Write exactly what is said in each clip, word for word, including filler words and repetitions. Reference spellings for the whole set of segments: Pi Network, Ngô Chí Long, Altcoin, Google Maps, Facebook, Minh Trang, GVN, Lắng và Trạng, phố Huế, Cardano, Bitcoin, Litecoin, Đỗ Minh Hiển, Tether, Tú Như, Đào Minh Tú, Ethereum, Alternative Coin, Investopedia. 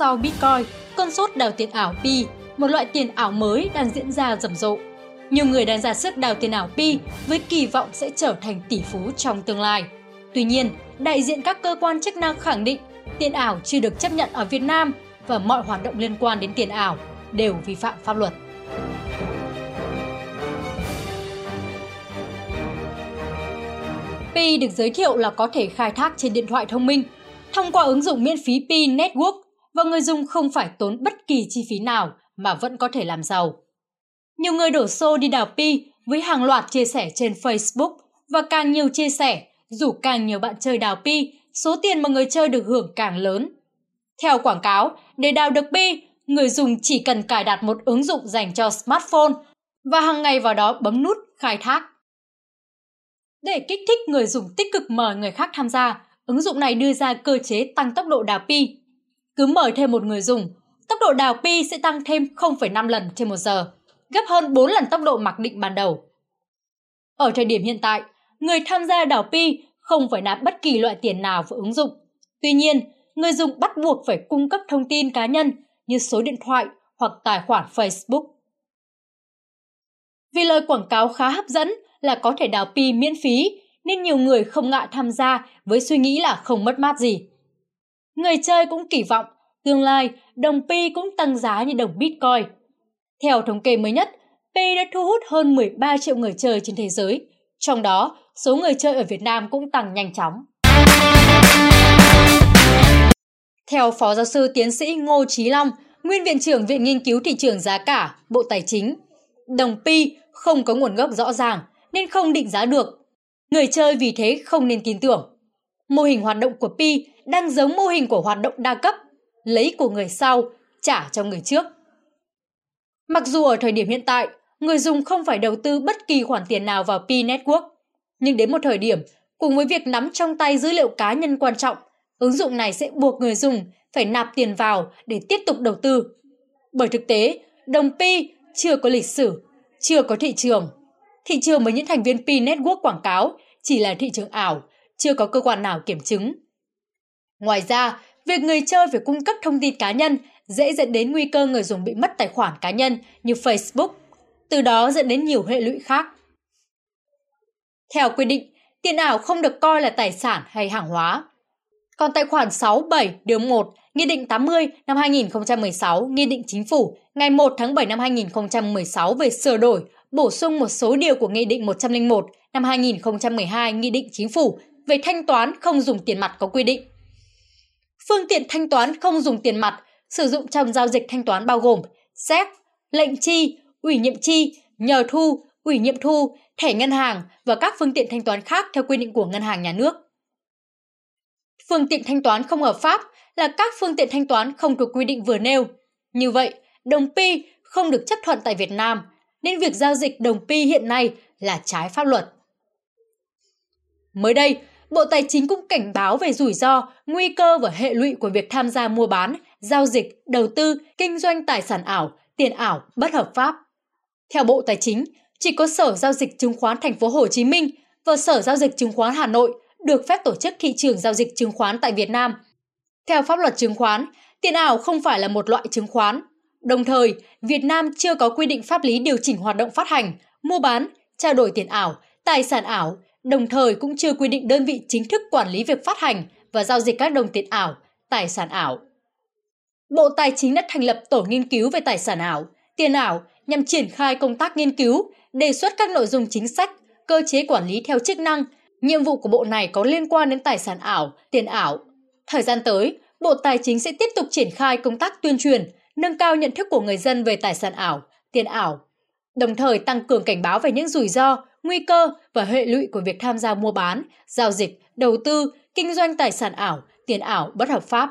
sau Bitcoin, cơn sốt đào tiền ảo Pi, một loại tiền ảo mới đang diễn ra rầm rộ. Nhiều người đang giả sức đào tiền ảo Pi với kỳ vọng sẽ trở thành tỷ phú trong tương lai. Tuy nhiên, đại diện các cơ quan chức năng khẳng định tiền ảo chưa được chấp nhận ở Việt Nam và mọi hoạt động liên quan đến tiền ảo đều vi phạm pháp luật. Pi được giới thiệu là có thể khai thác trên điện thoại thông minh thông qua ứng dụng miễn phí Pi Network và người dùng không phải tốn bất kỳ chi phí nào mà vẫn có thể làm giàu. Nhiều người đổ xô đi đào Pi với hàng loạt chia sẻ trên Facebook và càng nhiều chia sẻ, dù càng nhiều bạn chơi đào Pi, số tiền mà người chơi được hưởng càng lớn. Theo quảng cáo, để đào được Pi, người dùng chỉ cần cài đặt một ứng dụng dành cho smartphone và hàng ngày vào đó bấm nút khai thác. Để kích thích người dùng tích cực mời người khác tham gia, ứng dụng này đưa ra cơ chế tăng tốc độ đào Pi. Cứ mời thêm một người dùng, tốc độ đào Pi sẽ tăng thêm không phẩy năm lần trên một giờ, gấp hơn bốn lần tốc độ mặc định ban đầu. Ở thời điểm hiện tại, người tham gia đào Pi không phải nạp bất kỳ loại tiền nào vào ứng dụng. Tuy nhiên, người dùng bắt buộc phải cung cấp thông tin cá nhân như số điện thoại hoặc tài khoản Facebook. Vì lời quảng cáo khá hấp dẫn là có thể đào Pi miễn phí, nên nhiều người không ngại tham gia với suy nghĩ là không mất mát gì. Người chơi cũng kỳ vọng tương lai đồng Pi cũng tăng giá như đồng Bitcoin. Theo thống kê mới nhất, Pi đã thu hút hơn mười ba triệu người chơi trên thế giới, trong đó số người chơi ở Việt Nam cũng tăng nhanh chóng. Theo Phó Giáo sư Tiến sĩ Ngô Chí Long, Nguyên Viện trưởng Viện Nghiên cứu Thị trường Giá cả, Bộ Tài chính, đồng Pi không có nguồn gốc rõ ràng nên không định giá được. Người chơi vì thế không nên tin tưởng. Mô hình hoạt động của Pi đang giống mô hình của hoạt động đa cấp, lấy của người sau, trả cho người trước. Mặc dù ở thời điểm hiện tại, người dùng không phải đầu tư bất kỳ khoản tiền nào vào Pi Network, nhưng đến một thời điểm, cùng với việc nắm trong tay dữ liệu cá nhân quan trọng, ứng dụng này sẽ buộc người dùng phải nạp tiền vào để tiếp tục đầu tư. Bởi thực tế, đồng Pi chưa có lịch sử, chưa có thị trường. Thị trường với những thành viên Pi Network quảng cáo chỉ là thị trường ảo, chưa có cơ quan nào kiểm chứng. Ngoài ra, việc người chơi phải cung cấp thông tin cá nhân dễ dẫn đến nguy cơ người dùng bị mất tài khoản cá nhân như Facebook, từ đó dẫn đến nhiều hệ lụy khác. Theo quy định, tiền ảo không được coi là tài sản hay hàng hóa. Còn tại khoản sáu bảy điều một Nghị định tám mươi năm hai nghìn không trăm mười sáu, Nghị định Chính phủ ngày mùng một tháng bảy năm hai nghìn không trăm mười sáu về sửa đổi, bổ sung một số điều của Nghị định một trăm lẻ một năm hai nghìn không trăm mười hai, Nghị định Chính phủ về thanh toán không dùng tiền mặt có quy định. Phương tiện thanh toán không dùng tiền mặt sử dụng trong giao dịch thanh toán bao gồm séc, lệnh chi, ủy nhiệm chi, nhờ thu, ủy nhiệm thu, thẻ ngân hàng và các phương tiện thanh toán khác theo quy định của Ngân hàng Nhà nước. Phương tiện thanh toán không hợp pháp là các phương tiện thanh toán không thuộc quy định vừa nêu. Như vậy, đồng Pi không được chấp thuận tại Việt Nam, nên việc giao dịch đồng Pi hiện nay là trái pháp luật. Mới đây, Bộ Tài chính cũng cảnh báo về rủi ro, nguy cơ và hệ lụy của việc tham gia mua bán, giao dịch, đầu tư, kinh doanh tài sản ảo, tiền ảo bất hợp pháp. Theo Bộ Tài chính, chỉ có Sở Giao dịch Chứng khoán Thành phố Hồ Chí Minh và Sở Giao dịch Chứng khoán Hà Nội được phép tổ chức thị trường giao dịch chứng khoán tại Việt Nam. Theo pháp luật chứng khoán, tiền ảo không phải là một loại chứng khoán. Đồng thời, Việt Nam chưa có quy định pháp lý điều chỉnh hoạt động phát hành, mua bán, trao đổi tiền ảo, tài sản ảo, đồng thời cũng chưa quy định đơn vị chính thức quản lý việc phát hành và giao dịch các đồng tiền ảo, tài sản ảo. Bộ Tài chính đã thành lập tổ nghiên cứu về tài sản ảo, tiền ảo nhằm triển khai công tác nghiên cứu, đề xuất các nội dung chính sách, cơ chế quản lý theo chức năng, nhiệm vụ của bộ này có liên quan đến tài sản ảo, tiền ảo. Thời gian tới, Bộ Tài chính sẽ tiếp tục triển khai công tác tuyên truyền, nâng cao nhận thức của người dân về tài sản ảo, tiền ảo, đồng thời tăng cường cảnh báo về những rủi ro, nguy cơ và hệ lụy của việc tham gia mua bán, giao dịch, đầu tư, kinh doanh tài sản ảo, tiền ảo bất hợp pháp.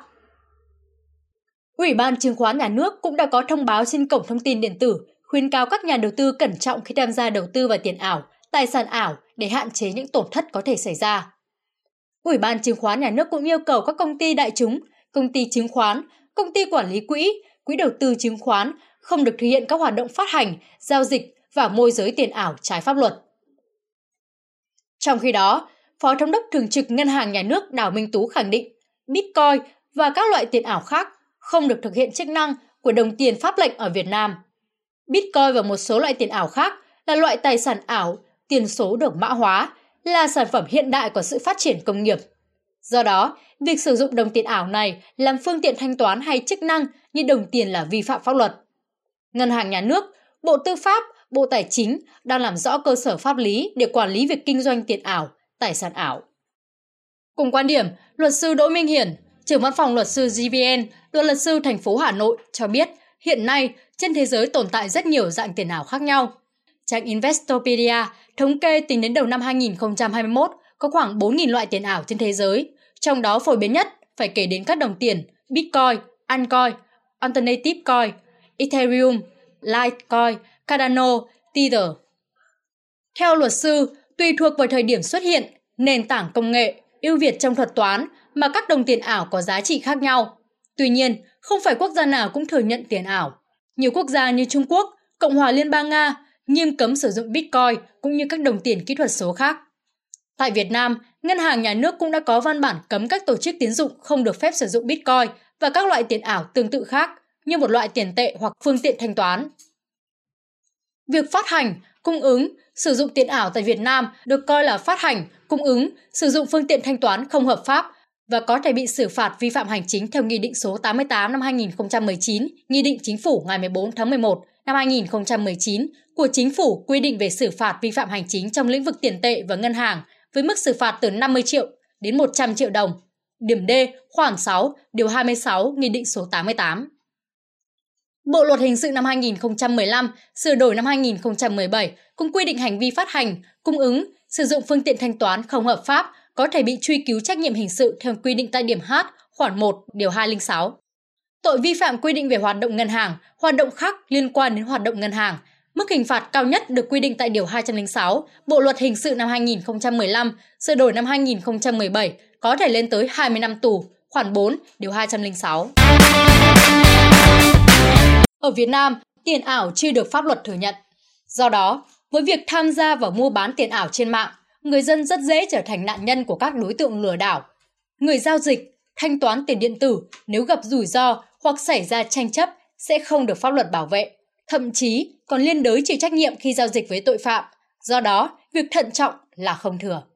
Ủy ban Chứng khoán Nhà nước cũng đã có thông báo trên cổng thông tin điện tử khuyến cáo các nhà đầu tư cẩn trọng khi tham gia đầu tư vào tiền ảo, tài sản ảo để hạn chế những tổn thất có thể xảy ra. Ủy ban Chứng khoán Nhà nước cũng yêu cầu các công ty đại chúng, công ty chứng khoán, công ty quản lý quỹ, quỹ đầu tư chứng khoán không được thực hiện các hoạt động phát hành, giao dịch và môi giới tiền ảo trái pháp luật. Trong khi đó, Phó Thống đốc Thường trực Ngân hàng Nhà nước Đào Minh Tú khẳng định Bitcoin và các loại tiền ảo khác không được thực hiện chức năng của đồng tiền pháp lệnh ở Việt Nam. Bitcoin và một số loại tiền ảo khác là loại tài sản ảo, tiền số được mã hóa, là sản phẩm hiện đại của sự phát triển công nghiệp. Do đó, việc sử dụng đồng tiền ảo này làm phương tiện thanh toán hay chức năng như đồng tiền là vi phạm pháp luật. Ngân hàng Nhà nước, Bộ Tư pháp, Bộ Tài chính đang làm rõ cơ sở pháp lý để quản lý việc kinh doanh tiền ảo, tài sản ảo. Cùng quan điểm, luật sư Đỗ Minh Hiển, trưởng văn phòng luật sư giê vê en, đoàn luật sư thành phố Hà Nội cho biết hiện nay trên thế giới tồn tại rất nhiều dạng tiền ảo khác nhau. Trang Investopedia thống kê tính đến đầu năm hai nghìn không trăm hai mươi mốt có khoảng bốn nghìn loại tiền ảo trên thế giới, trong đó phổ biến nhất phải kể đến các đồng tiền Bitcoin, Altcoin, Alternative Coin, Ethereum, Litecoin, Cardano, Tether. Theo luật sư, tùy thuộc vào thời điểm xuất hiện, nền tảng công nghệ, ưu việt trong thuật toán mà các đồng tiền ảo có giá trị khác nhau. Tuy nhiên, không phải quốc gia nào cũng thừa nhận tiền ảo. Nhiều quốc gia như Trung Quốc, Cộng hòa Liên bang Nga nghiêm cấm sử dụng Bitcoin cũng như các đồng tiền kỹ thuật số khác. Tại Việt Nam, Ngân hàng Nhà nước cũng đã có văn bản cấm các tổ chức tín dụng không được phép sử dụng Bitcoin và các loại tiền ảo tương tự khác như một loại tiền tệ hoặc phương tiện thanh toán. Việc phát hành, cung ứng, sử dụng tiền ảo tại Việt Nam được coi là phát hành, cung ứng, sử dụng phương tiện thanh toán không hợp pháp và có thể bị xử phạt vi phạm hành chính theo Nghị định số tám mươi tám năm hai nghìn không trăm mười chín, Nghị định Chính phủ ngày mười bốn tháng mười một năm hai nghìn không trăm mười chín của Chính phủ quy định về xử phạt vi phạm hành chính trong lĩnh vực tiền tệ và ngân hàng với mức xử phạt từ năm mươi triệu đến một trăm triệu đồng. Điểm D, khoản sáu, điều hai mươi sáu, Nghị định số tám mươi tám. Bộ Luật Hình sự năm hai nghìn không trăm mười lăm, sửa đổi năm hai nghìn không trăm mười bảy cũng quy định hành vi phát hành, cung ứng, sử dụng phương tiện thanh toán không hợp pháp có thể bị truy cứu trách nhiệm hình sự theo quy định tại điểm H, khoản một, điều hai trăm linh sáu. Tội vi phạm quy định về hoạt động ngân hàng, hoạt động khác liên quan đến hoạt động ngân hàng, mức hình phạt cao nhất được quy định tại điều hai trăm linh sáu, Bộ Luật Hình sự năm hai nghìn không trăm mười lăm, sửa đổi năm hai nghìn không trăm mười bảy có thể lên tới hai mươi năm tù, khoản bốn, điều hai trăm linh sáu. Ở Việt Nam, tiền ảo chưa được pháp luật thừa nhận. Do đó, với việc tham gia vào mua bán tiền ảo trên mạng, người dân rất dễ trở thành nạn nhân của các đối tượng lừa đảo. Người giao dịch, thanh toán tiền điện tử nếu gặp rủi ro hoặc xảy ra tranh chấp sẽ không được pháp luật bảo vệ, thậm chí còn liên đới chịu trách nhiệm khi giao dịch với tội phạm. Do đó, việc thận trọng là không thừa.